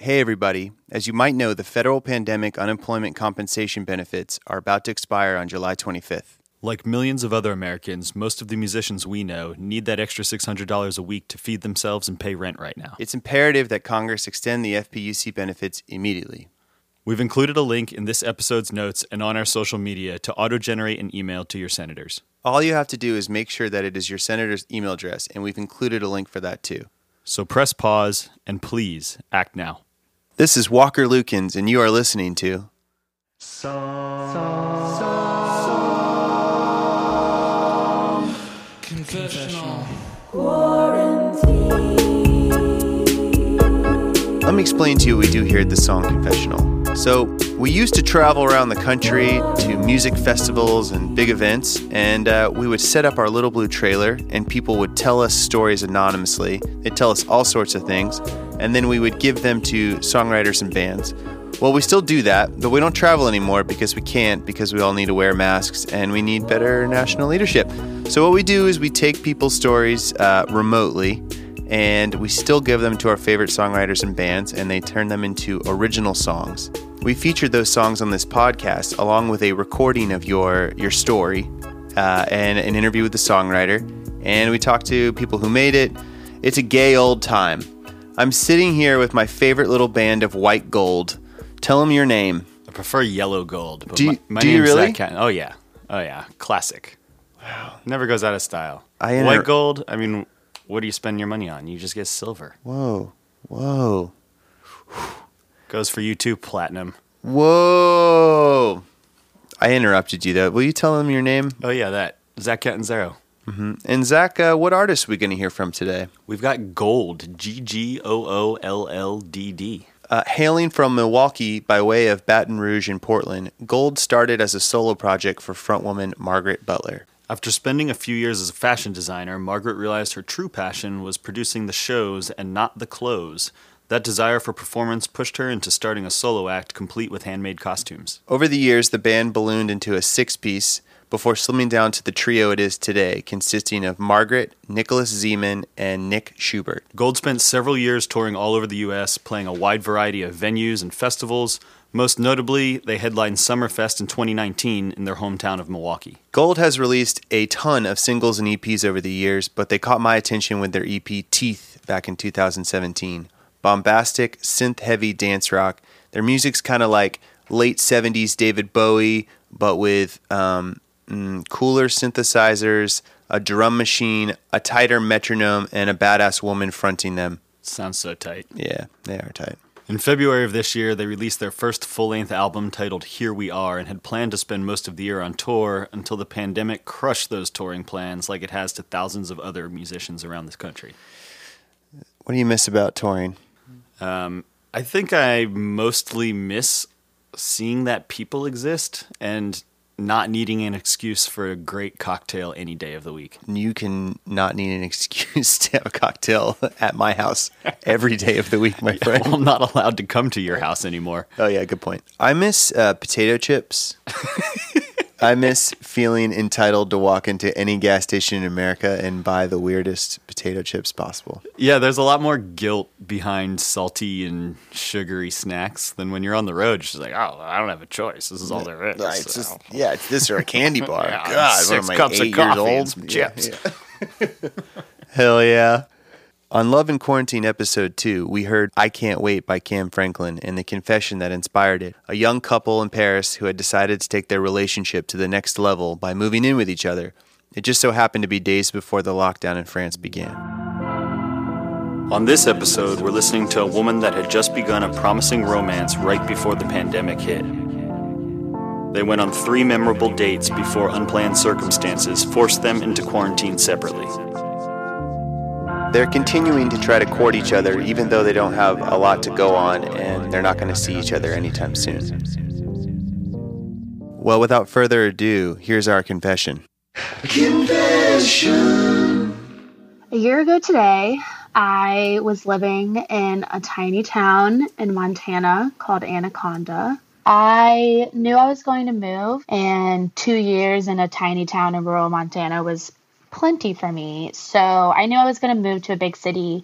Hey everybody, as you might know, the federal pandemic unemployment compensation benefits are about to expire on July 25th. Like millions of other Americans, most of the musicians we know need that extra $600 a week to feed themselves and pay rent right now. It's imperative that Congress extend the FPUC benefits immediately. We've included a link in this episode's notes and on our social media to auto-generate an email to your senators. All you have to do is make sure that it is your senator's email address, and we've included a link for that too. So press pause and please act now. This is Walker Lukens, and you are listening to Song Confessional. Let me explain to you what we do here at the Song Confessional. So, we used to travel around the country to music festivals and big events, and we would set up our little blue trailer, and people would tell us stories anonymously. They'd tell us all sorts of things, and then we would give them to songwriters and bands. Well, we still do that, but we don't travel anymore because we can't, because we all need to wear masks, and we need better national leadership. So what we do is we take people's stories remotely, and we still give them to our favorite songwriters and bands, and they turn them into original songs. We feature those songs on this podcast, along with a recording of your story and an interview with the songwriter. And we talk to people who made it. It's a gay old time. I'm sitting here with my favorite little band of white gold. Tell them your name. I prefer yellow gold. But do you really? Zach Catanzaro. Oh yeah. Classic. Wow. Never goes out of style. White gold. I mean, what do you spend your money on? You just get silver. Whoa. Goes for you too, platinum. Whoa! I interrupted you though. Will you tell them your name? Oh yeah, that Zach Catanzaro. Mm-hmm. And Zach, what artist are we going to hear from today? We've got Gold, Goolld. Hailing from Milwaukee by way of Baton Rouge and Portland, Gold started as a solo project for frontwoman Margaret Butler. After spending a few years as a fashion designer, Margaret realized her true passion was producing the shows and not the clothes. That desire for performance pushed her into starting a solo act complete with handmade costumes. Over the years, the band ballooned into a six-piece before slimming down to the trio it is today, consisting of Margaret, Nicholas Zeman, and Nick Schubert. Gold spent several years touring all over the U.S., playing a wide variety of venues and festivals. Most notably, they headlined Summerfest in 2019 in their hometown of Milwaukee. Gold has released a ton of singles and EPs over the years, but they caught my attention with their EP Teeth back in 2017. Bombastic, synth-heavy dance rock. Their music's kind of like late 70s David Bowie, but with cooler synthesizers, a drum machine, a tighter metronome, and a badass woman fronting them. Sounds so tight. Yeah, they are tight. In February of this year, they released their first full-length album titled Here We Are and had planned to spend most of the year on tour until the pandemic crushed those touring plans like it has to thousands of other musicians around this country. What do you miss about touring? I think I mostly miss seeing that people exist and not needing an excuse for a great cocktail any day of the week. You can not need an excuse to have a cocktail at my house every day of the week, my friend. Well, I'm not allowed to come to your house anymore. Oh, yeah, good point. I miss potato chips. I miss feeling entitled to walk into any gas station in America and buy the weirdest potato chips possible. Yeah, there's a lot more guilt behind salty and sugary snacks than when you're on the road. It's just like, oh, I don't have a choice. This is all there is. Right, so. It's this or a candy bar. Yeah, God, six what am I, cups eight of coffee years old? And some chips. Yeah. Hell yeah. On Love in Quarantine Episode 2, we heard I Can't Wait by Cam Franklin and the confession that inspired it. A young couple in Paris who had decided to take their relationship to the next level by moving in with each other. It just so happened to be days before the lockdown in France began. On this episode, we're listening to a woman that had just begun a promising romance right before the pandemic hit. They went on 3 memorable dates before unplanned circumstances forced them into quarantine separately. They're continuing to try to court each other even though they don't have a lot to go on and they're not going to see each other anytime soon. Well, without further ado, here's our confession. A year ago today, I was living in a tiny town in Montana called Anaconda. I knew I was going to move, and 2 years in a tiny town in rural Montana was plenty for me. So I knew I was going to move to a bigger city,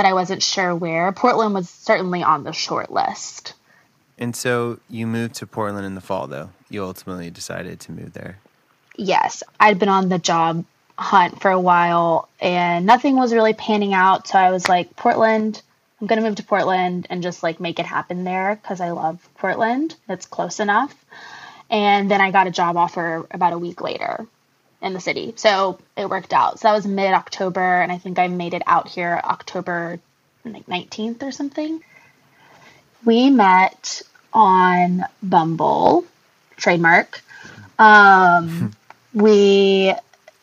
but I wasn't sure where. Portland was certainly on the short list. And so you moved to Portland in the fall, though. You ultimately decided to move there. Yes. I'd been on the job hunt for a while, and nothing was really panning out. So I was like, Portland, I'm going to move to Portland and just like make it happen there because I love Portland. It's close enough. And then I got a job offer about a week later in the city. So it worked out. So that was mid-October, and I think I made it out here October like 19th or something. We met on Bumble, trademark. We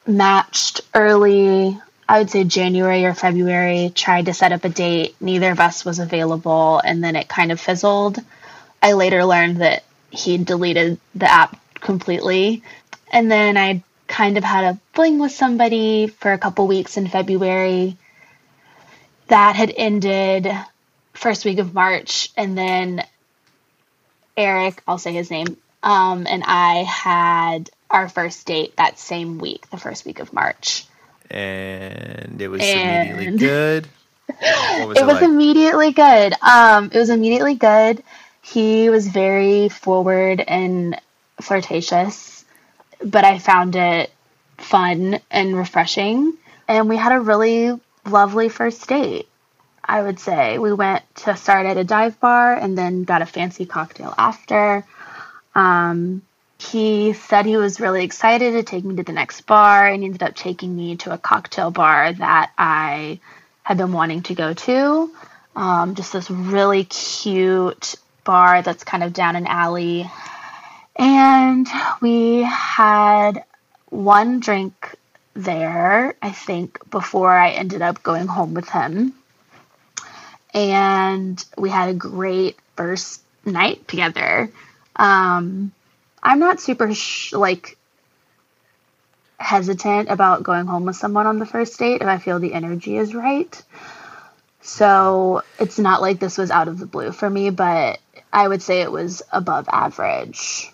matched early, I would say January or February, tried to set up a date. Neither of us was available, and then it kind of fizzled. I later learned that he deleted the app completely. And then I kind of had a fling with somebody for a couple weeks in February. That had ended first week of March. And then Eric, I'll say his name, and I had our first date that same week, the first week of March. And it was immediately good. It was immediately good. He was very forward and flirtatious, but I found it fun and refreshing. And we had a really lovely first date, I would say. We went to start at a dive bar and then got a fancy cocktail after. He said he was really excited to take me to the next bar, and he ended up taking me to a cocktail bar that I had been wanting to go to. Just this really cute bar that's kind of down an alley, and we had one drink there, I think, before I ended up going home with him. And we had a great first night together. I'm not super hesitant about going home with someone on the first date if I feel the energy is right, so it's not like this was out of the blue for me, but I would say it was above average.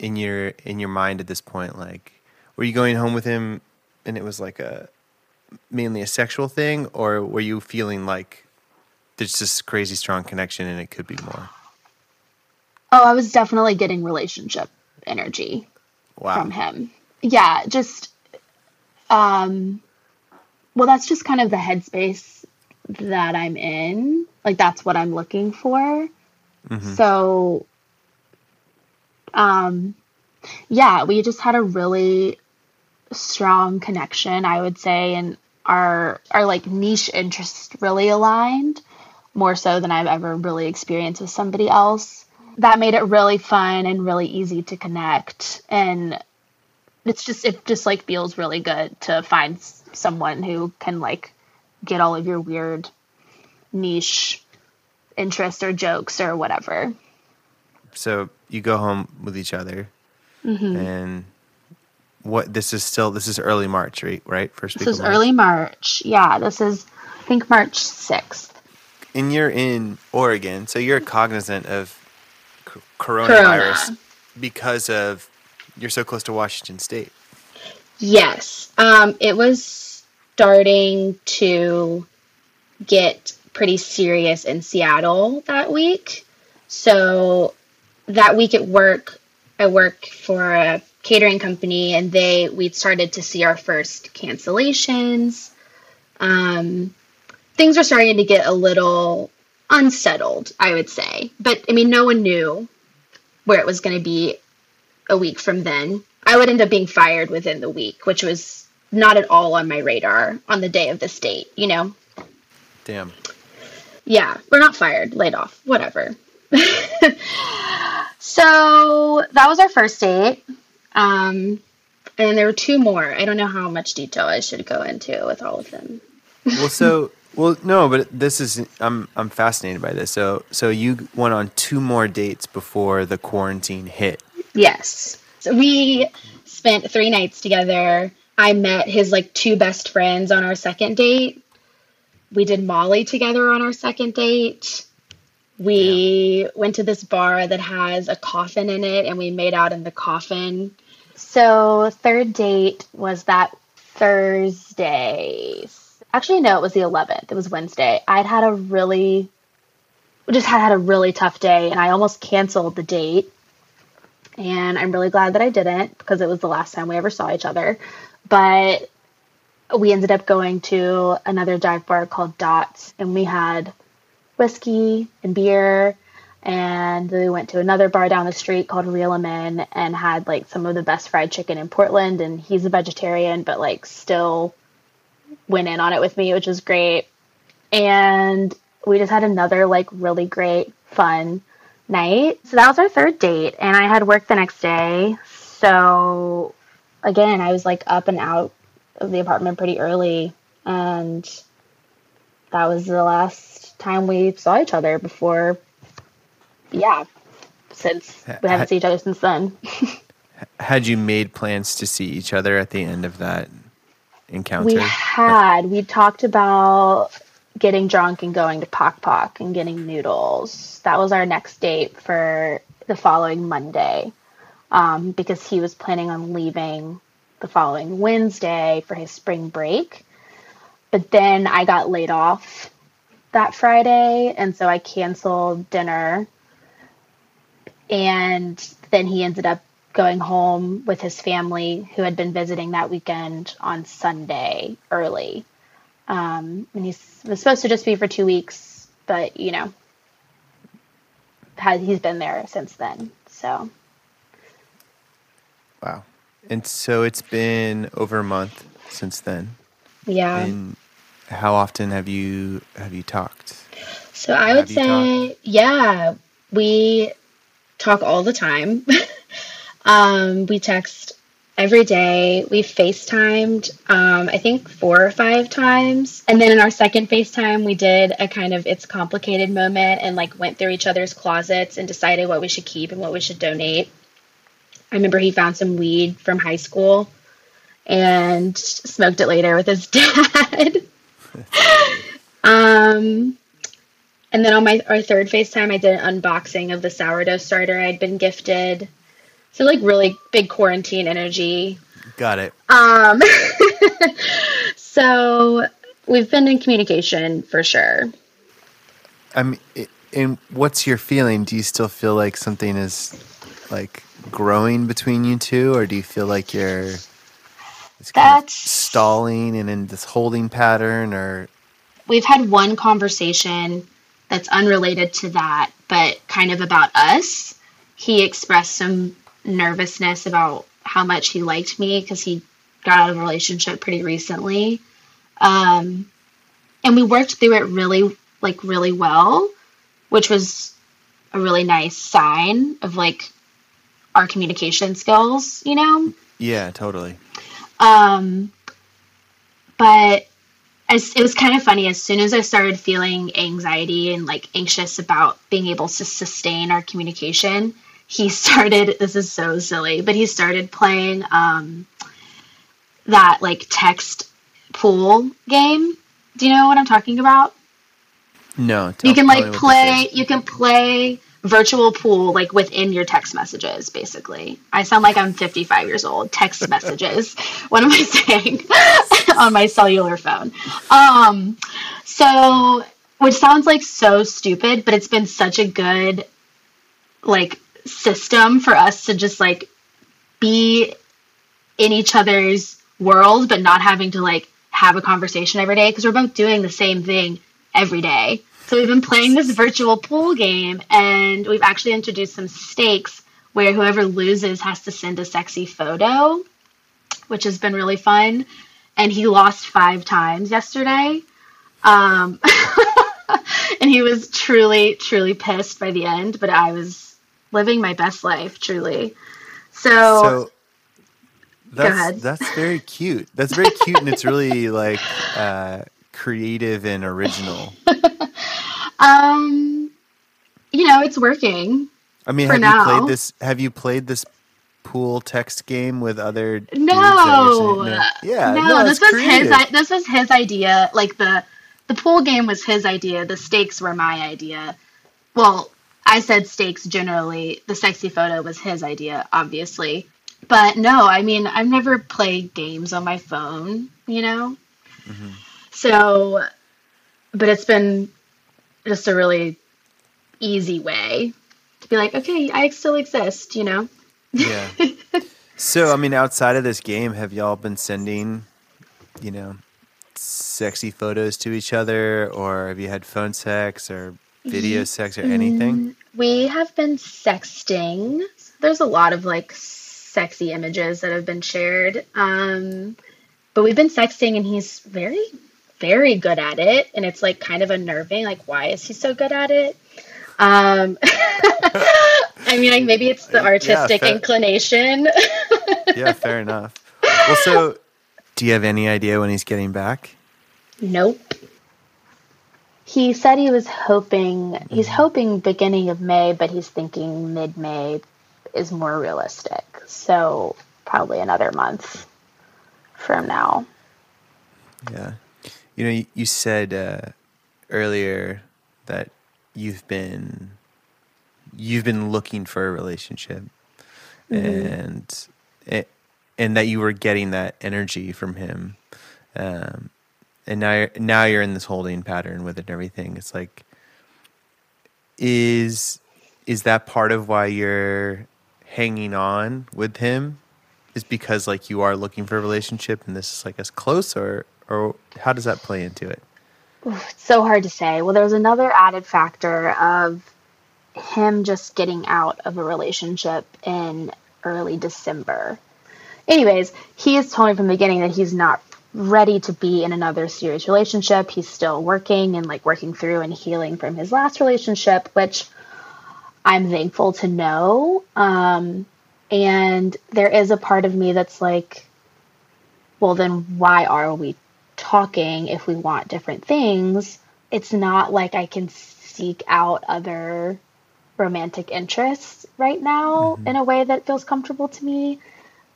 In your mind at this point, like, were you going home with him and it was like mainly a sexual thing, or were you feeling like there's this crazy strong connection and it could be more? Oh, I was definitely getting relationship energy from him. Yeah, just, well, that's just kind of the headspace that I'm in. Like, that's what I'm looking for. Mm-hmm. So, yeah, we just had a really strong connection, I would say, and our like niche interests really aligned, more so than I've ever really experienced with somebody else. That made it really fun and really easy to connect, and it just like feels really good to find someone who can like get all of your weird niche interests or jokes or whatever. So you go home with each other, mm-hmm. and this is early March, right? First week. This is early March. Yeah, this is I think March 6th. And you're in Oregon, so you're cognizant of coronavirus because of you're so close to Washington State. Yes, it was starting to get pretty serious in Seattle that week. So that week at work, I worked for a catering company, and we'd started to see our first cancellations. Things were starting to get a little unsettled, I would say. But, I mean, no one knew where it was going to be a week from then. I would end up being fired within the week, which was not at all on my radar on the day of this date, you know? Damn. Yeah, we're not fired, laid off, whatever. So that was our first date. And there were two more. I don't know how much detail I should go into with all of them. I'm fascinated by this. So you went on two more dates before the quarantine hit. Yes. So we spent 3 nights together. I met his, like, 2 best friends on our second date. We did Molly together on our second date. We went to this bar that has a coffin in it, and we made out in the coffin. So, third date was that Thursday. Actually, no, it was the 11th. It was Wednesday. I'd had a really, just had a really tough day, and I almost canceled the date. And I'm really glad that I didn't, because it was the last time we ever saw each other. But we ended up going to another dive bar called Dots, and we had whiskey and beer. And then we went to another bar down the street called Real Men and had like some of the best fried chicken in Portland. And he's a vegetarian, but like still went in on it with me, which was great. And we just had another like really great fun night. So that was our third date, and I had work the next day. So again, I was like up and out of the apartment pretty early, and that was the last time we saw each other before. Yeah, since we haven't seen each other since then. Had you made plans to see each other at the end of that encounter? We had. We talked about getting drunk and going to Pok Pok and getting noodles. That was our next date for the following Monday, because he was planning on leaving the following Wednesday for his spring break. But then I got laid off that Friday, and so I canceled dinner. And then he ended up going home with his family, who had been visiting that weekend, on Sunday early. And he was supposed to just be for 2 weeks, but, you know, he's been there since then. So. Wow. And so it's been over a month since then. Yeah. And how often have you talked? So I would say, yeah, we talk all the time. We text every day. We FaceTimed, I think 4 or 5 times. And then in our second FaceTime, we did a kind of It's Complicated moment and like went through each other's closets and decided what we should keep and what we should donate. I remember he found some weed from high school and smoked it later with his dad. And then on our third FaceTime, I did an unboxing of the sourdough starter I'd been gifted. So, like, really big quarantine energy. Got it. So we've been in communication for sure. And what's your feeling? Do you still feel like something is, like, growing between you two? Or do you feel like you're kind of stalling and in this holding pattern? Or we've had one conversation that's unrelated to that, but kind of about us. He expressed some nervousness about how much he liked me because he got out of a relationship pretty recently. And we worked through it really well, which was a really nice sign of like our communication skills, you know? Yeah, totally. But it was kind of funny. As soon as I started feeling anxiety and like anxious about being able to sustain our communication, he started playing that like text pool game. Do you know what I'm talking about? No. You can like play virtual pool like within your text messages, basically. I sound like I'm 55 years old. Text messages. What am I saying? On my cellular phone. So, which sounds like so stupid, but it's been such a good like system for us to just like be in each other's world, but not having to like have a conversation every day, because we're both doing the same thing every day. So we've been playing this virtual pool game, and we've actually introduced some stakes where whoever loses has to send a sexy photo, which has been really fun. And he lost 5 times yesterday. And he was truly, truly pissed by the end, but I was living my best life, truly. So go ahead. That's very cute. That's very cute, and it's really like creative and original. You know, it's working. I mean, have you played this pool text game with other dudes? No. Yeah. No, this was creative. This was his idea. Like the pool game was his idea. The stakes were my idea. Well, I said stakes generally. The sexy photo was his idea, obviously. But no, I mean, I've never played games on my phone, you know? Mm-hmm. So, but it's been just a really easy way to be like, okay, I still exist, you know? Yeah. So, I mean, outside of this game, have y'all been sending, you know, sexy photos to each other, or have you had phone sex or video sex or anything? We have been sexting. There's a lot of like sexy images that have been shared. But we've been sexting, and he's very, very good at it. And it's like kind of unnerving. Like, why is he so good at it? I mean, like, maybe it's the artistic inclination. Yeah, fair enough. Well, so do you have any idea when he's getting back? Nope. He said he was hoping, he's hoping beginning of May, but he's thinking mid-May is more realistic. So probably another month from now. Yeah. You know, you said earlier that you've been looking for a relationship, and that you were getting that energy from him, and now you're in this holding pattern with it and everything. It's like, is that part of why you're hanging on with him? Is because like you are looking for a relationship, and this is like as close, or how does that play into it? It's so hard to say. Well, there's another added factor of him just getting out of a relationship in early December. Anyways, he has told me from the beginning that he's not ready to be in another serious relationship. He's still working and like working through and healing from his last relationship, which I'm thankful to know. And there is a part of me that's like, well, then why are we talking if we want different things? It's not like I can seek out other romantic interests right now in a way that feels comfortable to me.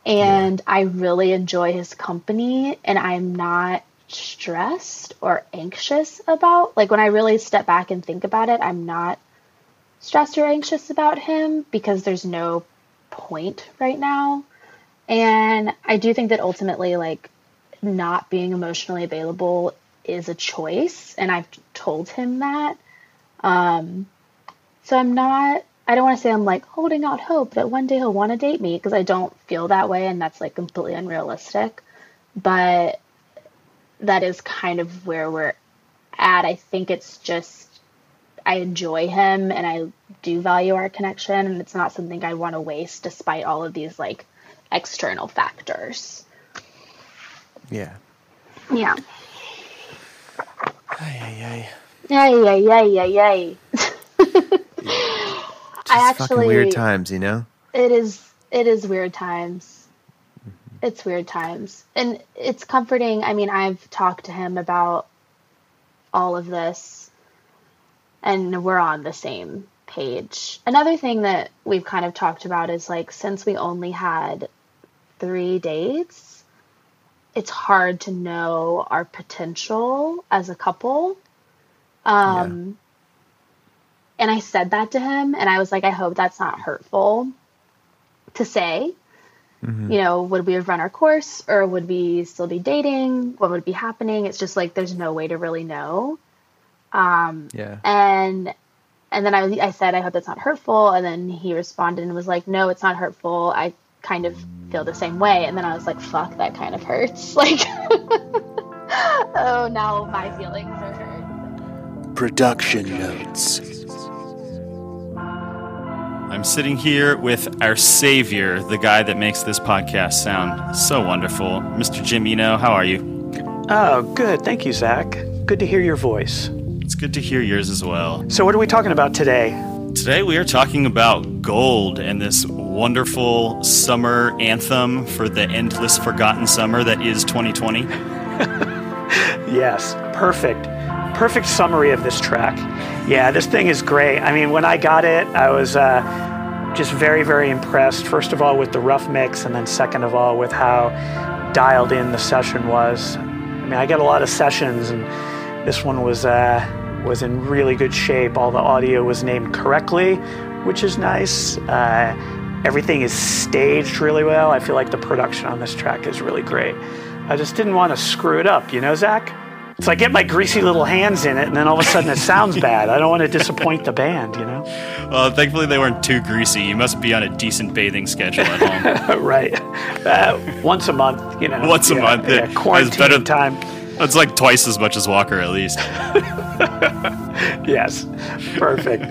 And I really enjoy his company, and I'm not stressed or anxious about, like, when I really step back and think about it, I'm not stressed or anxious about him because there's no point right now. And I do think that ultimately, like, not being emotionally available is a choice, and I've told him that. So I don't want to say I'm like holding out hope that one day he'll want to date me, because I don't feel that way, and that's like completely unrealistic. But that is kind of where we're at. I think it's just, I enjoy him and I do value our connection, and it's not something I want to waste despite all of these like external factors. Yeah. Yeah. Ay, ay, ay. Ay, ay, ay, ay, ay. I actually, fucking weird times, you know? It is weird times. It's weird times. And it's comforting. I mean, I've talked to him about all of this, and we're on the same page. Another thing that we've kind of talked about is, like, since we only had 3 dates, it's hard to know our potential as a couple. Yeah. And I said that to him, and I was like, I hope that's not hurtful to say. You know, would we have run our course, or would we still be dating? What would be happening? It's just like, there's no way to really know. And then I said, I hope that's not hurtful. And then he responded and was like, no, it's not hurtful. I kind of feel the same way. And then I was like, fuck, that kind of hurts. Like, oh, now my feelings are hurt. Production notes. I'm sitting here with our savior, the guy that makes this podcast sound so wonderful, Mr. Jim Eno. How are you? Oh, good. Thank you, Zach. Good to hear your voice. It's good to hear yours as well. So what are we talking about today? Today we are talking about Gold and this wonderful summer anthem for the endless forgotten summer that is 2020. Yes, perfect summary of this track. Yeah, this thing is great. I mean, when I got it, I was just very, very impressed, first of all with the rough mix, and then second of all with how dialed in the session was. I mean, I get a lot of sessions, and this one was in really good shape. All the audio was named correctly, which is nice. Everything is staged really well. I feel like the production on this track is really great. I just didn't want to screw it up, you know, Zach? So I get my greasy little hands in it, and then all of a sudden it sounds bad. I don't want to disappoint the band, you know? Well, thankfully they weren't too greasy. You must be on a decent bathing schedule at home. Right. Once a month, you know. Once a month. Yeah, quarantine better, time. That's like twice as much as Walker, at least. Yes. Perfect.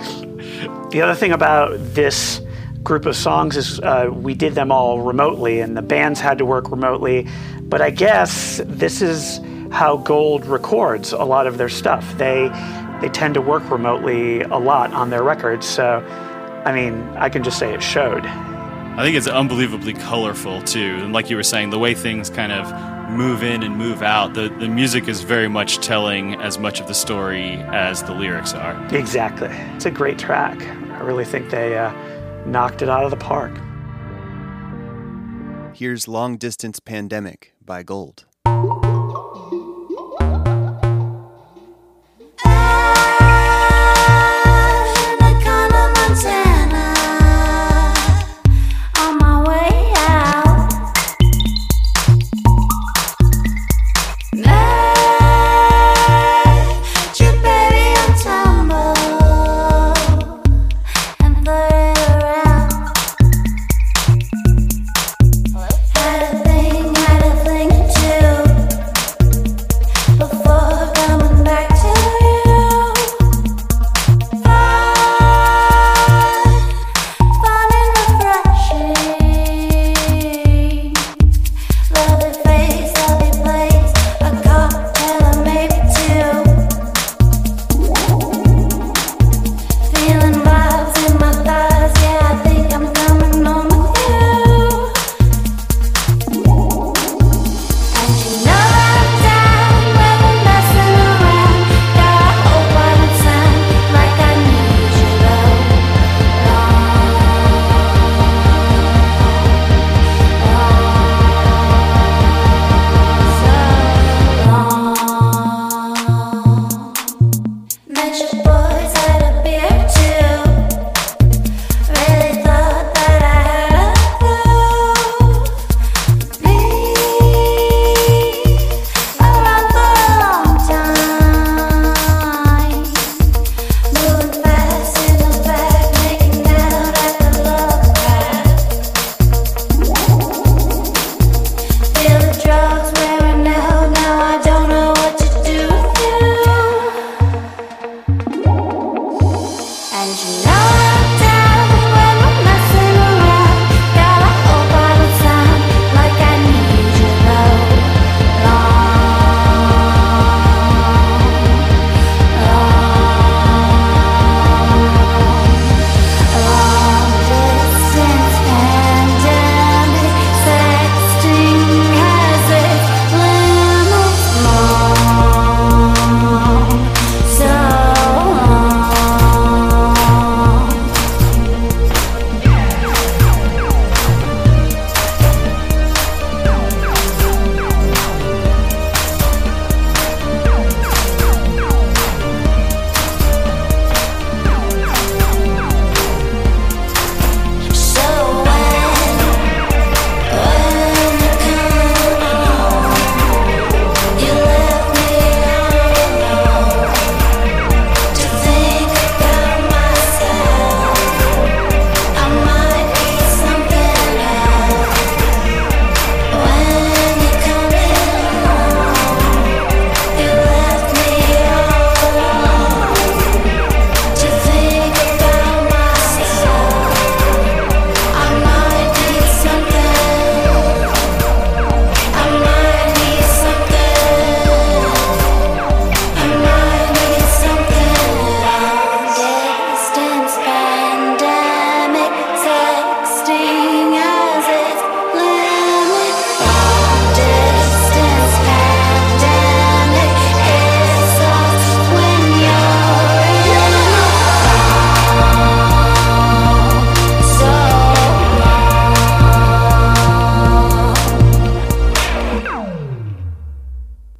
The other thing about this group of songs is we did them all remotely, and the bands had to work remotely. But I guess this is how Gold records a lot of their stuff. They tend to work remotely a lot on their records. So, I mean, I can just say it showed. I think it's unbelievably colorful, too. And like you were saying, the way things kind of move in and move out, the music is very much telling as much of the story as the lyrics are. Exactly. It's a great track. I really think they knocked it out of the park. Here's Long Distance Pandemic by Gold.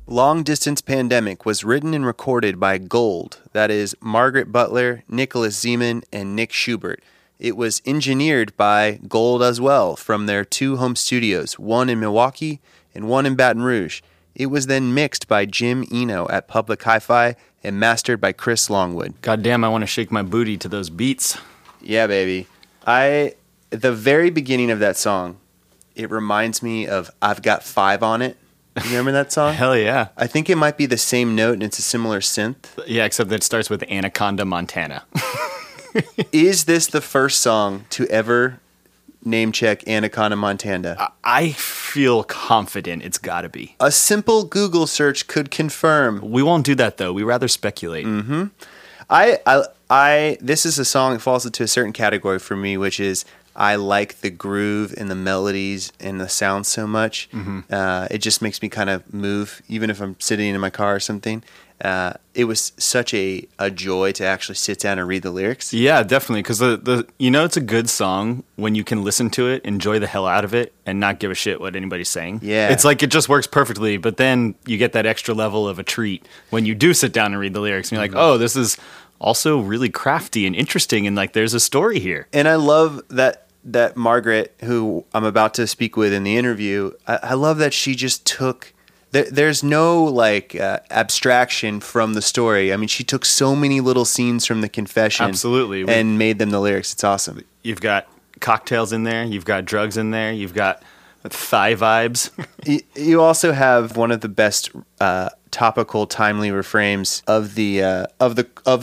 Long Distance Pandemic was written and recorded by Gold, that is, Margaret Butler, Nicholas Zeman, and Nick Schubert. It was engineered by Gold as well from their two home studios, one in Milwaukee and one in Baton Rouge. It was then mixed by Jim Eno at Public Hi-Fi and mastered by Chris Longwood. Goddamn, I want to shake my booty to those beats. Yeah, baby. At the very beginning of that song, it reminds me of I've Got Five on It. You remember that song? Hell yeah. I think it might be the same note and it's a similar synth. Yeah, except that it starts with Anaconda, Montana. Is this the first song to ever name check Anaconda, Montana? I feel confident it's got to be. A simple Google search could confirm. We won't do that, though. We rather speculate. Mm-hmm. This is a song that falls into a certain category for me, which is I like the groove and the melodies and the sound so much. Mm-hmm. It just makes me kind of move, even if I'm sitting in my car or something. It was such a joy to actually sit down and read the lyrics. Yeah, definitely, because it's a good song when you can listen to it, enjoy the hell out of it, and not give a shit what anybody's saying. Yeah. It's like it just works perfectly, but then you get that extra level of a treat when you do sit down and read the lyrics, and you're like, oh, this is also really crafty and interesting, and like there's a story here. And I love that Margaret, who I'm about to speak with in the interview, I love that she just took... There's no abstraction from the story. I mean, she took so many little scenes from the confession, absolutely, and made them the lyrics. It's awesome. You've got cocktails in there. You've got drugs in there. You've got thigh vibes. You also have one of the best topical, timely reframes of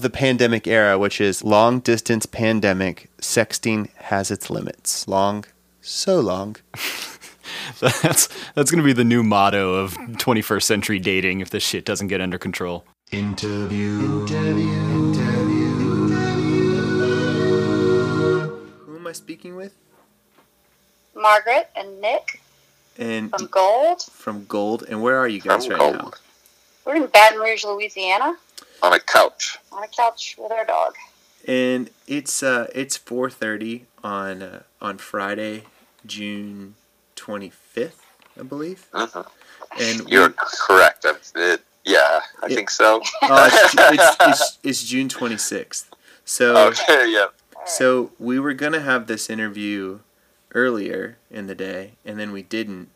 the pandemic era, which is long distance pandemic. Sexting has its limits. Long, so long. That's going to be the new motto of 21st century dating if this shit doesn't get under control. Interview. Who am I speaking with? Margaret and Nick. And from Gold. From Gold. And where are you guys now? We're in Baton Rouge, Louisiana. On a couch. On a couch with our dog. And it's 4:30 on Friday, June 25th, I believe. Uh-huh. And you're correct. Think so. It's June 26th. So okay, yeah. So we were gonna have this interview earlier in the day, and then we didn't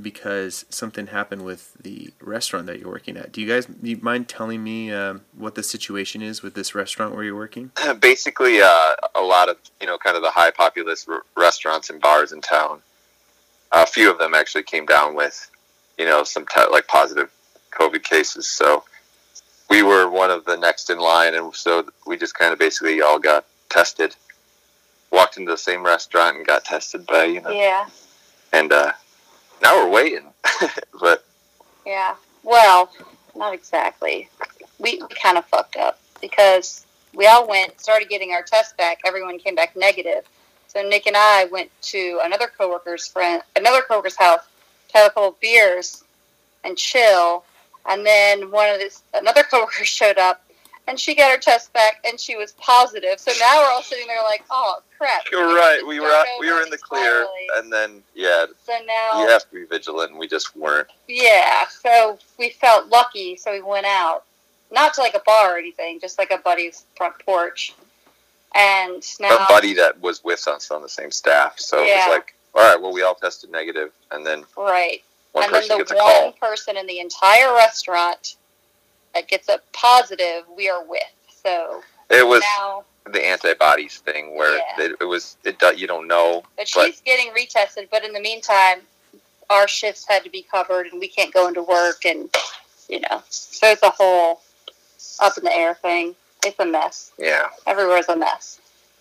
because something happened with the restaurant that you're working at. Do you mind telling me what the situation is with this restaurant where you're working? Basically, a lot of kind of the high populous restaurants and bars in town. A few of them actually came down with, some positive COVID cases. So we were one of the next in line, and so we just kind of basically all got tested, walked into the same restaurant and got tested by, Yeah. And now we're waiting. But yeah, well, not exactly. We kind of fucked up because we all started getting our tests back. Everyone came back negative. So Nick and I went to another coworker's house, had a couple of beers and chill, and then another coworker showed up, and she got her test back, and she was positive. So now we're all sitting there like, oh crap! You're right. We were in the clear, and then yeah. So now you have to be vigilant, and we just weren't. Yeah. So we felt lucky, so we went out, not to a bar or anything, just a buddy's front porch. And now, a buddy that was with us on the same staff, so yeah. It was like, all right, well, we all tested negative, and then right, and then the one person in the entire restaurant that gets a positive, we are with. So it was now, the antibodies thing where you don't know. But she's getting retested, but in the meantime, our shifts had to be covered, and we can't go into work, and so it's a whole up in the air thing. It's a mess. Yeah. Everywhere's a mess.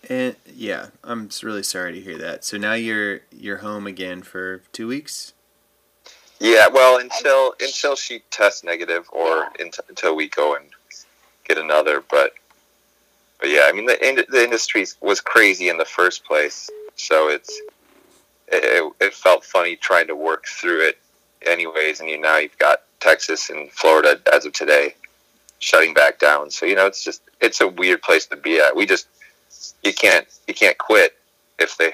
And yeah, I'm really sorry to hear that. So now you're home again for 2 weeks? Yeah, well, until she tests negative or until we go and get another. But yeah, I mean, the industry was crazy in the first place. So it felt funny trying to work through it anyways. And now you've got Texas and Florida as of today shutting back down, so it's a weird place to be at. You can't quit if they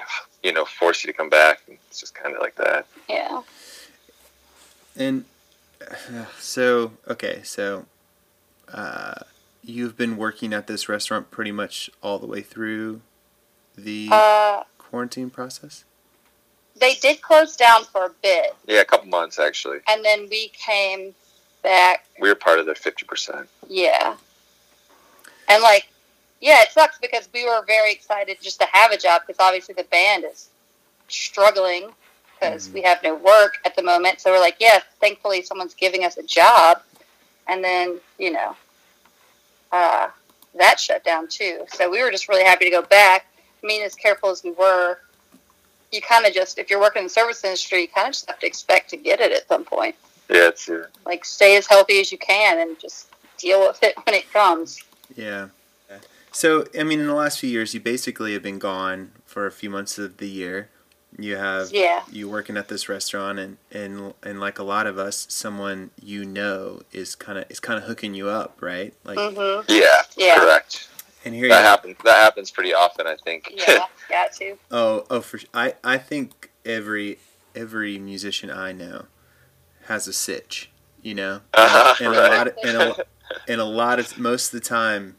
force you to come back. It's just kind of like that. Yeah. And so you've been working at this restaurant pretty much all the way through the quarantine process? They did close down for a bit. Yeah, a couple months, actually. And then we came back. We were part of the 50%. Yeah. And, like, yeah, it sucks because we were very excited just to have a job because obviously the band is struggling because we have no work at the moment. So we're like, yeah, thankfully someone's giving us a job. And then, you know, that shut down, too. So we were just really happy to go back. I mean, as careful as we were, you kind of just, if you're working in the service industry, you kind of just have to expect to get it at some point. Yeah, it's true. Like, stay as healthy as you can and just deal with it when it comes. Yeah. So, I mean, in the last few years, you basically have been gone for a few months of the year. You have, you working at this restaurant, and like a lot of us, someone you know is kind of hooking you up, right? Like, yeah, correct. And here that happens pretty often, I think. Yeah, got to. Oh, for I think every musician I know has a sitch, you know, and a lot of most of the time,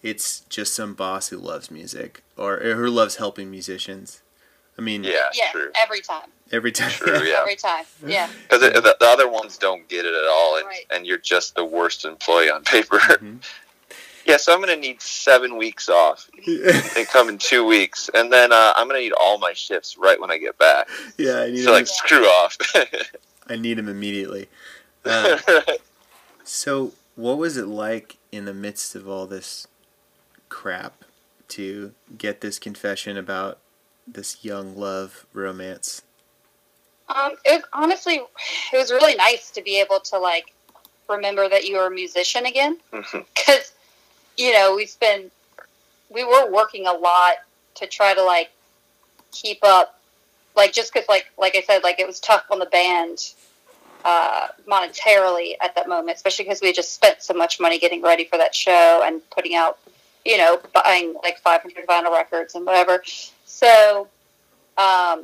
it's just some boss who loves music or who loves helping musicians. I mean, yeah, true. Every time. True, yeah. Every time, yeah. Because the other ones don't get it at all, and you're just the worst employee on paper. Mm-hmm. Yeah, so I'm going to need 7 weeks off and come in 2 weeks. And then I'm going to need all my shifts right when I get back. Yeah, I need so, like, screw off. I need them immediately. So what was it like in the midst of all this crap to get this confession about this young love romance? It was really nice to be able to, like, remember that you were a musician again. Because... you know, we were working a lot to try to, like, keep up, like, just because, like I said, like, it was tough on the band monetarily at that moment, especially because we had just spent so much money getting ready for that show and putting out, you know, buying, like, 500 vinyl records and whatever. So, I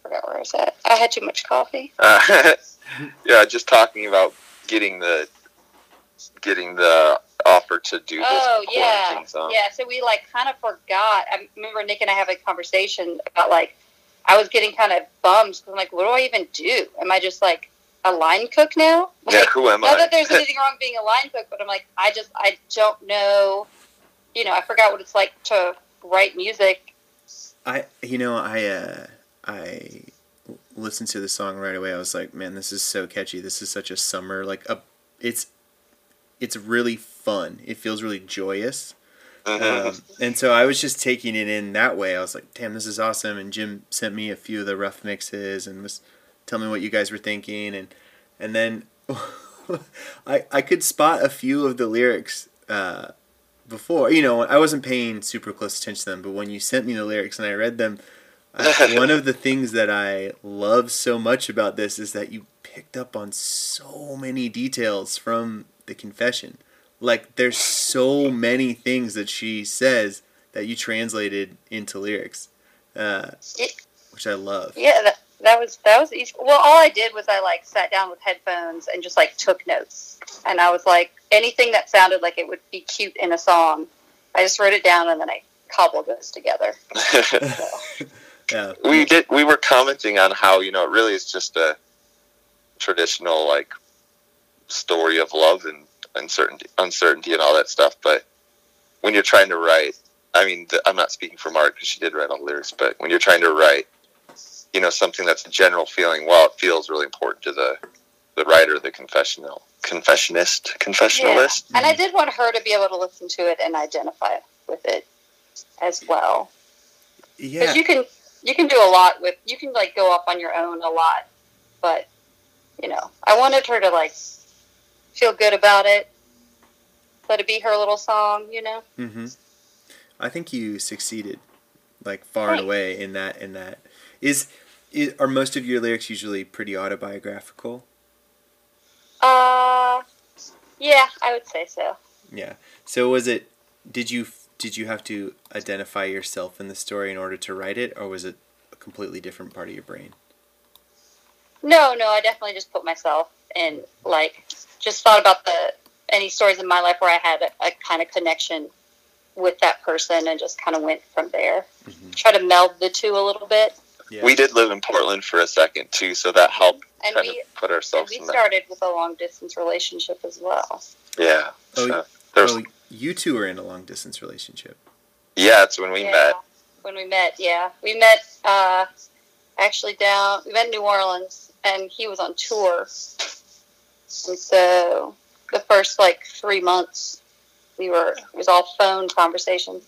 forgot where I was at. I had too much coffee. Yeah, just talking about getting the offer to do this quarantine song. Yeah. So we, like, kind of forgot. I remember Nick and I having a conversation about, like, I was getting kind of bummed. I'm like, what do I even do? Am I just, like, a line cook now? Like, yeah, who am I? Not that there's anything wrong with being a line cook, but I'm like, I don't know. You know, I forgot what it's like to write music. I listened to the song right away. I was like, man, this is so catchy. This is such a summer, like, it's really fun. It feels really joyous. And so I was just taking it in that way. I was like, damn, this is awesome. And Jim sent me a few of the rough mixes and was telling me what you guys were thinking. And then I could spot a few of the lyrics before. You know, I wasn't paying super close attention to them, but when you sent me the lyrics and I read them, one of the things that I love so much about this is that you picked up on so many details from the confession. Like, there's so many things that she says that you translated into lyrics, which I love. Yeah, that was easy. Well, all I did was I, like, sat down with headphones and just, like, took notes. And I was like, anything that sounded like it would be cute in a song, I just wrote it down and then I cobbled those together. Yeah. We were commenting on how, you know, it really is just a traditional, like, story of love and uncertainty and all that stuff, but when you're trying to write, I mean, I'm not speaking for Margaret because she did write all the lyrics, but when you're trying to write, you know, something that's a general feeling, well, it feels really important to the writer, the confessionalist. Yeah. And I did want her to be able to listen to it and identify with it as well. Yeah, because you can do a lot with, you can, like, go off on your own a lot, but, you know, I wanted her to, like, feel good about it. Let it be her little song, you know. Mm-hmm. I think you succeeded, like, far and away in that. Are most of your lyrics usually pretty autobiographical? Yeah, I would say so. Yeah. So was it? Did you have to identify yourself in the story in order to write it, or was it a completely different part of your brain? No, I definitely just put myself in, like, just thought about any stories in my life where I had a kind of connection with that person and just kind of went from there. Mm-hmm. Try to meld the two a little bit. Yeah. We did live in Portland for a second, too, so that helped and kind of put ourselves in that. We started with a long-distance relationship as well. Yeah. You two were in a long-distance relationship. Yeah, it's when we met. When we met, yeah. We met, actually we met in New Orleans, and he was on tour. And so the first, 3 months, it was all phone conversations.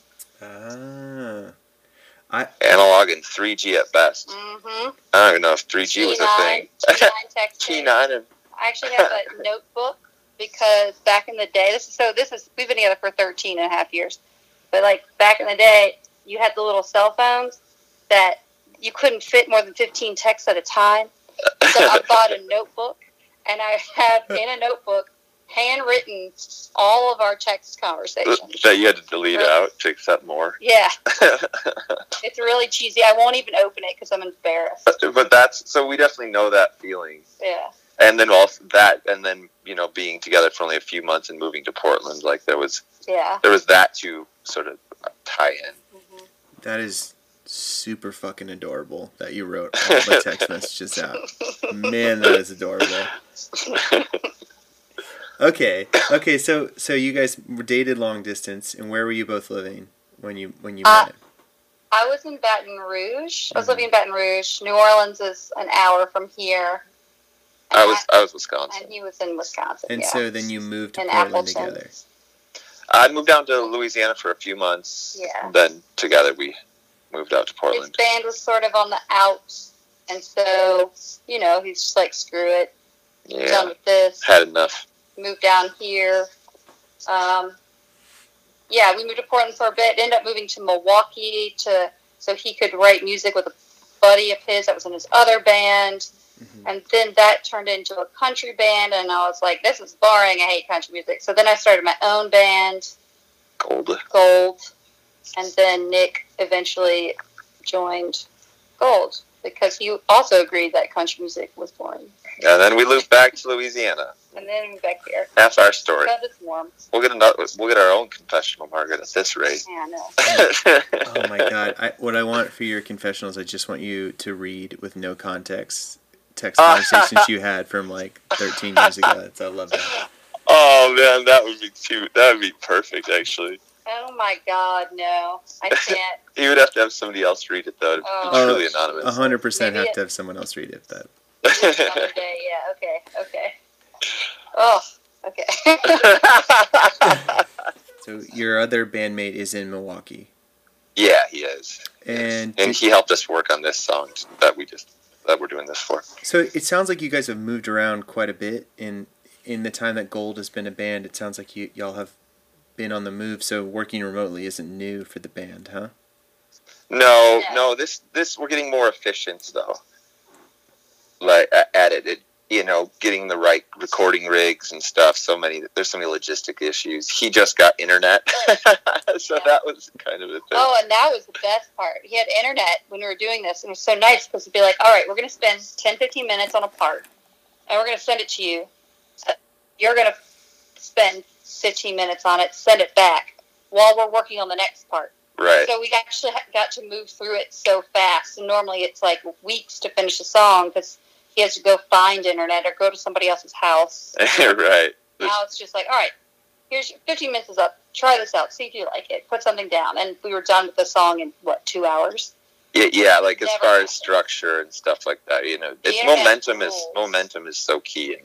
Analog and 3G at best. Mm-hmm. I don't even know if 3G was a thing. T9 texting. T9. I actually have a notebook because back in the day, we've been together for 13 and a half years. But back in the day, you had the little cell phones that you couldn't fit more than 15 texts at a time. So I bought a notebook, and I have in a notebook handwritten all of our text conversations that you had to delete out to accept more. Yeah. It's really cheesy. I won't even open it because I'm embarrassed. But so we definitely know that feeling. Yeah. And then also being together for only a few months and moving to Portland, there was that to sort of tie in. Mm-hmm. That is super fucking adorable that you wrote all the text messages out. Man, that is adorable. Okay. So you guys dated long distance, and where were you both living when you met? I was in Baton Rouge. I was living in Baton Rouge. New Orleans is an hour from here. I was Wisconsin, and he was in Wisconsin. And so then you moved to Portland together. I moved down to Louisiana for a few months. Yeah. And then together we moved out to Portland. His band was sort of on the outs, and so he's just like, screw it, I'm done with this, had enough. Moved down here. We moved to Portland for a bit. Ended up moving to Milwaukee so he could write music with a buddy of his that was in his other band. Mm-hmm. And then that turned into a country band, and I was like, this is boring. I hate country music. So then I started my own band. Gold. And then Nick eventually joined Gold because he also agreed that country music was boring. And then we moved back to Louisiana. And then we're back here. That's our story. Because it's warm. We'll get our own confessional, Margaret, at this rate. Yeah, I know. Oh, my God. What I want for your confessionals, I just want you to read with no context text conversations you had from 13 years ago. I love that. Oh, man, that would be cute. That would be perfect, actually. Oh, my God, no. I can't. You would have to have somebody else read it, though, to be truly anonymous. 100% have to have someone else read it, but... Another day, yeah, okay. Oh, okay. So your other bandmate is in Milwaukee. Yeah, he is. And he helped us work on this song that we're doing this for. So it sounds like you guys have moved around quite a bit in the time that Gold has been a band. It sounds like y'all have been on the move. So working remotely isn't new for the band, huh? No. This we're getting more efficient though. Getting the right recording rigs and stuff. There's so many logistic issues. He just got internet. So that was kind of the thing. Oh, and that was the best part. He had internet when we were doing this, and it was so nice because it'd be all right, we're going to spend 10, 15 minutes on a part, and we're going to send it to you. You're going to spend 15 minutes on it, send it back while we're working on the next part. Right. So we actually got to move through it so fast. And normally it's weeks to finish a song because he has to go find internet or go to somebody else's house. Right. Now it's just all right, here's 15 minutes is up. Try this out. See if you like it. Put something down. And we were done with the song in, 2 hours? Yeah, as far as structure and stuff like that, it's momentum is so key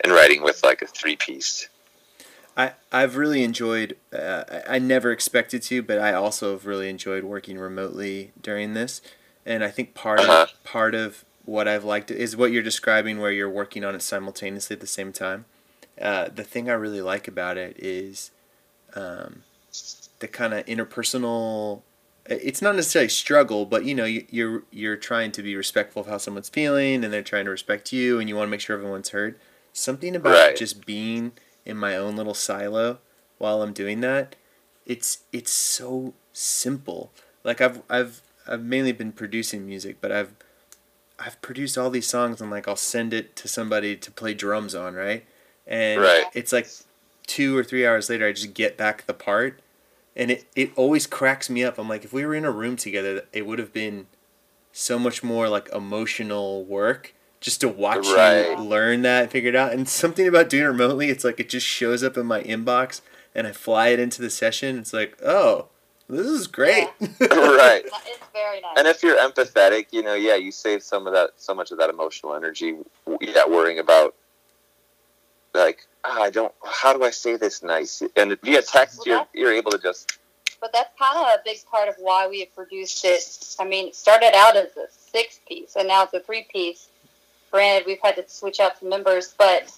in writing with a three-piece. I've really enjoyed, I never expected to, but I also have really enjoyed working remotely during this. And I think part of what I've liked is what you're describing where you're working on it simultaneously at the same time. The thing I really like about it is the kind of interpersonal, it's not necessarily struggle, but you're trying to be respectful of how someone's feeling and they're trying to respect you and you want to make sure everyone's heard. Something about just being in my own little silo while I'm doing that, it's so simple. I've mainly been producing music, but I've produced all these songs and I'll send it to somebody to play drums on, right? And it's 2 or 3 hours later I just get back the part, and it always cracks me up. I'm if we were in a room together, it would have been so much more like emotional work just to watch you learn that and figure it out. And something about doing it remotely, it's like it just shows up in my inbox and I fly it into the session. It's like, oh, this is great. Yeah. Right. It's very nice. And if you're empathetic, you know, yeah, you save some of that, so much of that emotional energy, yeah, worrying about like, oh, I don't, how do I say this nice? And via text, you're able to just. But that's kind of a big part of why we have produced it. I mean, it started out as a 6-piece and now it's a 3-piece. Granted, we've had to switch out some members, but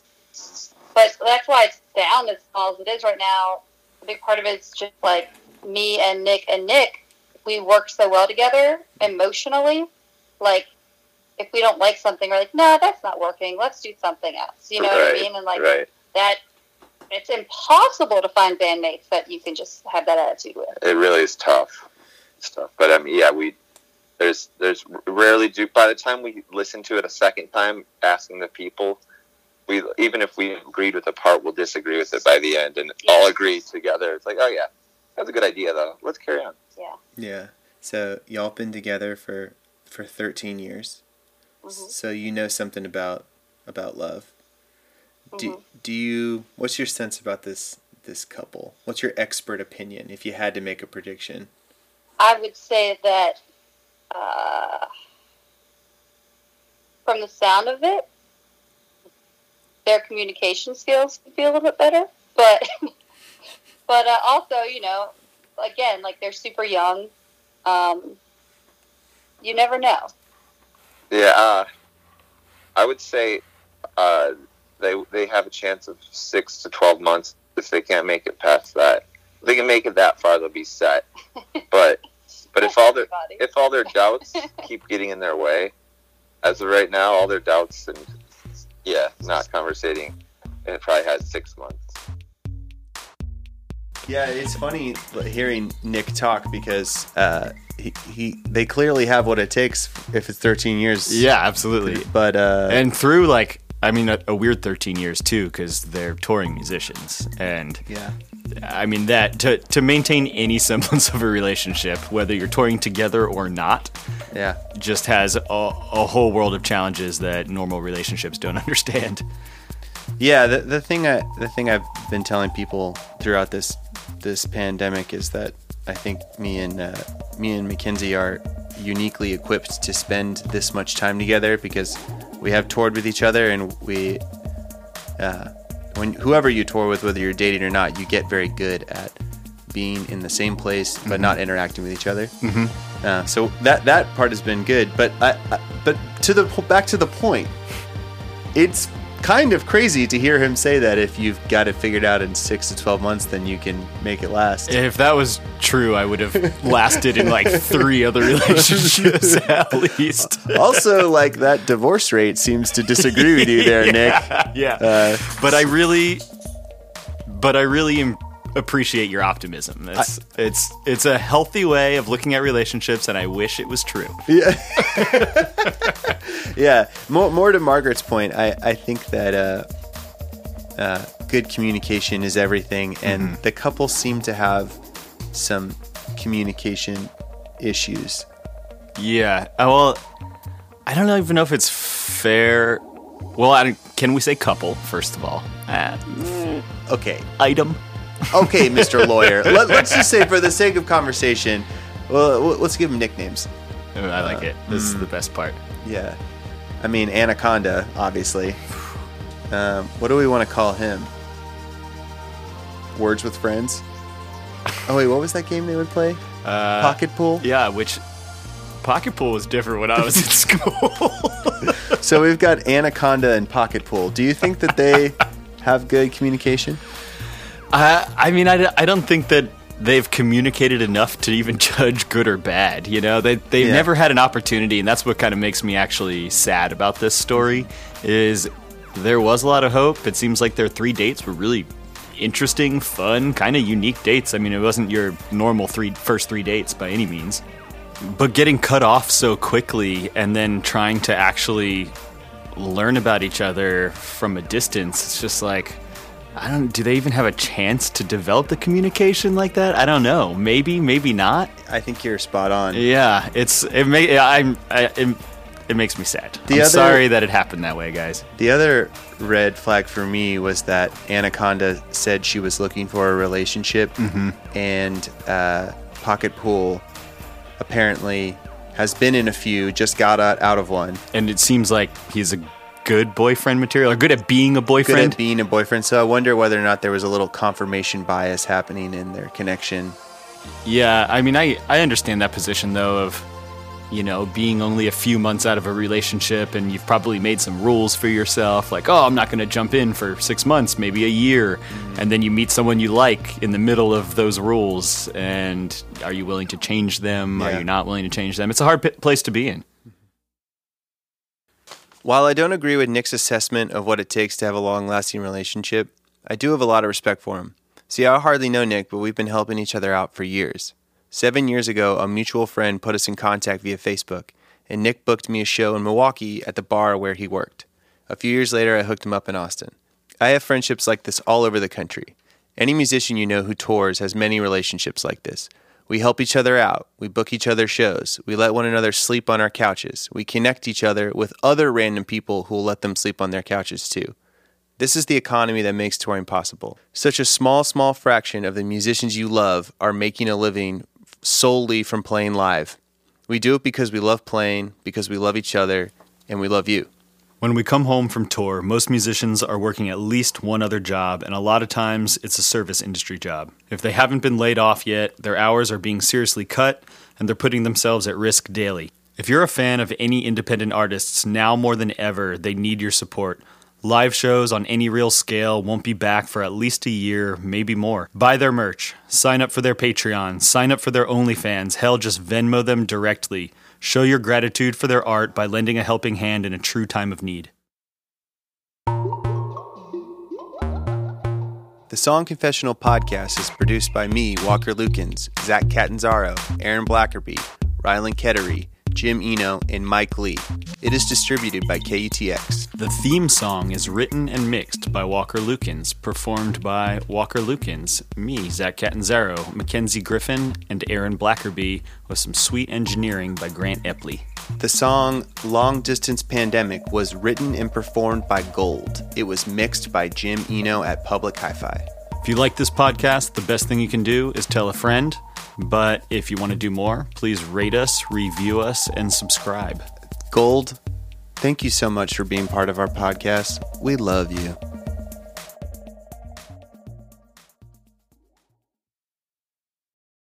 that's why it's down as small as it is right now. A big part of it is just like me and Nick. We work so well together emotionally. Like, if we don't like something, we're like, no, that's not working. Let's do something else. You know what I mean? And like that, it's impossible to find bandmates that you can just have that attitude with. It really is tough. It's tough. But I mean, yeah, there's rarely do. By the time we listen to it a second time, asking the people, we even if we agreed with a part, we'll disagree with it by the end, and all agree together. It's like, oh yeah, that's a good idea though. Let's carry on. Yeah. Yeah. So y'all been together for 13 years, so you know something about love. Do you? What's your sense about this couple? What's your expert opinion if you had to make a prediction? I would say that from the sound of it, their communication skills could be a little bit better. But also, you know, again, like they're super young. You never know. Yeah, I would say. They have a chance of 6 to 12 months. If they can't make it past that, if they can make it that far, they'll be set. But if all their doubts keep getting in their way, as of right now, all their doubts and not conversating, it probably has 6 months. Yeah, it's funny hearing Nick talk because they clearly have what it takes if it's 13 years. Yeah, absolutely. But and through like. I mean, a weird 13 years, too, because they're touring musicians. And, I mean, that to maintain any semblance of a relationship, whether you're touring together or not, just has a whole world of challenges that normal relationships don't understand. Yeah, the thing I've been telling people throughout this pandemic is that I think me and Mackenzie are uniquely equipped to spend this much time together because we have toured with each other, and we, when whoever you tour with, whether you're dating or not, you get very good at being in the same place but not interacting with each other. Mm-hmm. So that part has been good. But back to the point, it's kind of crazy to hear him say that if you've got it figured out in 6 to 12 months, then you can make it last. If that was true, I would have lasted in like 3 other relationships at least. Also, like that divorce rate seems to disagree with you there, Nick. Yeah. But I really appreciate your optimism. It's a healthy way of looking at relationships, and I wish it was true. Yeah. Yeah. More to Margaret's point, I think that good communication is everything, and the couple seem to have some communication issues. Yeah. Well, I don't even know if it's fair. Well, can we say couple first of all? Okay. Item. Okay, Mr. Lawyer. Let's just say, for the sake of conversation, well, let's give them nicknames. I like it. This is the best part. Yeah. I mean, Anaconda, obviously. What do we want to call him? Words with Friends? Oh, wait, what was that game they would play? Pocket Pool? Yeah, which... Pocket Pool was different when I was in school. So we've got Anaconda and Pocket Pool. Do you think that they have good communication? I mean, I don't think that they've communicated enough to even judge good or bad. You know, they've never had an opportunity, and that's what kind of makes me actually sad about this story, is there was a lot of hope. It seems like their 3 dates were really interesting, fun, kind of unique dates. I mean, it wasn't your normal first 3 dates by any means. But getting cut off so quickly and then trying to actually learn about each other from a distance, it's just like... Do they even have a chance to develop the communication like that? I don't know. Maybe not. I think you're spot on. Yeah, it makes me sad. I'm sorry that it happened that way, guys. The other red flag for me was that Anaconda said she was looking for a relationship, and Pocket Pool apparently has been in a few, just got out of one. And it seems like he's a good boyfriend material, or good at being a boyfriend. So I wonder whether or not there was a little confirmation bias happening in their connection. Yeah, I mean, I understand that position, though, of, you know, being only a few months out of a relationship, and you've probably made some rules for yourself, like, oh, I'm not going to jump in for 6 months, maybe a year, and then you meet someone you like in the middle of those rules, and are you willing to change them? Yeah. Are you not willing to change them? It's a hard place to be in. While I don't agree with Nick's assessment of what it takes to have a long-lasting relationship, I do have a lot of respect for him. See, I hardly know Nick, but we've been helping each other out for years. 7 years ago, a mutual friend put us in contact via Facebook, and Nick booked me a show in Milwaukee at the bar where he worked. A few years later, I hooked him up in Austin. I have friendships like this all over the country. Any musician you know who tours has many relationships like this. We help each other out. We book each other shows. We let one another sleep on our couches. We connect each other with other random people who will let them sleep on their couches too. This is the economy that makes touring possible. Such a small fraction of the musicians you love are making a living solely from playing live. We do it because we love playing, because we love each other, and we love you. When we come home from tour, most musicians are working at least one other job, and a lot of times it's a service industry job. If they haven't been laid off yet, their hours are being seriously cut, and they're putting themselves at risk daily. If you're a fan of any independent artists, now more than ever, they need your support. Live shows on any real scale won't be back for at least a year, maybe more. Buy their merch, sign up for their Patreon, sign up for their OnlyFans, hell, just Venmo them directly. Show your gratitude for their art by lending a helping hand in a true time of need. The Song Confessional podcast is produced by me, Walker Lukens, Zach Catanzaro, Aaron Blackerby, Ryland Ketteri, Jim Eno, and Mike Lee. It is distributed by KUTX. The theme song is written and mixed by Walker Lukens, performed by Walker Lukens, me, Zach Catanzaro, Mackenzie Griffin, and Aaron Blackerby, with some sweet engineering by Grant Epley. The song Long Distance Pandemic was written and performed by Gold. It was mixed by Jim Eno at Public Hi-Fi. If you like this podcast, the best thing you can do is tell a friend. But if you want to do more, please rate us, review us, and subscribe. Gold, thank you so much for being part of our podcast. We love you.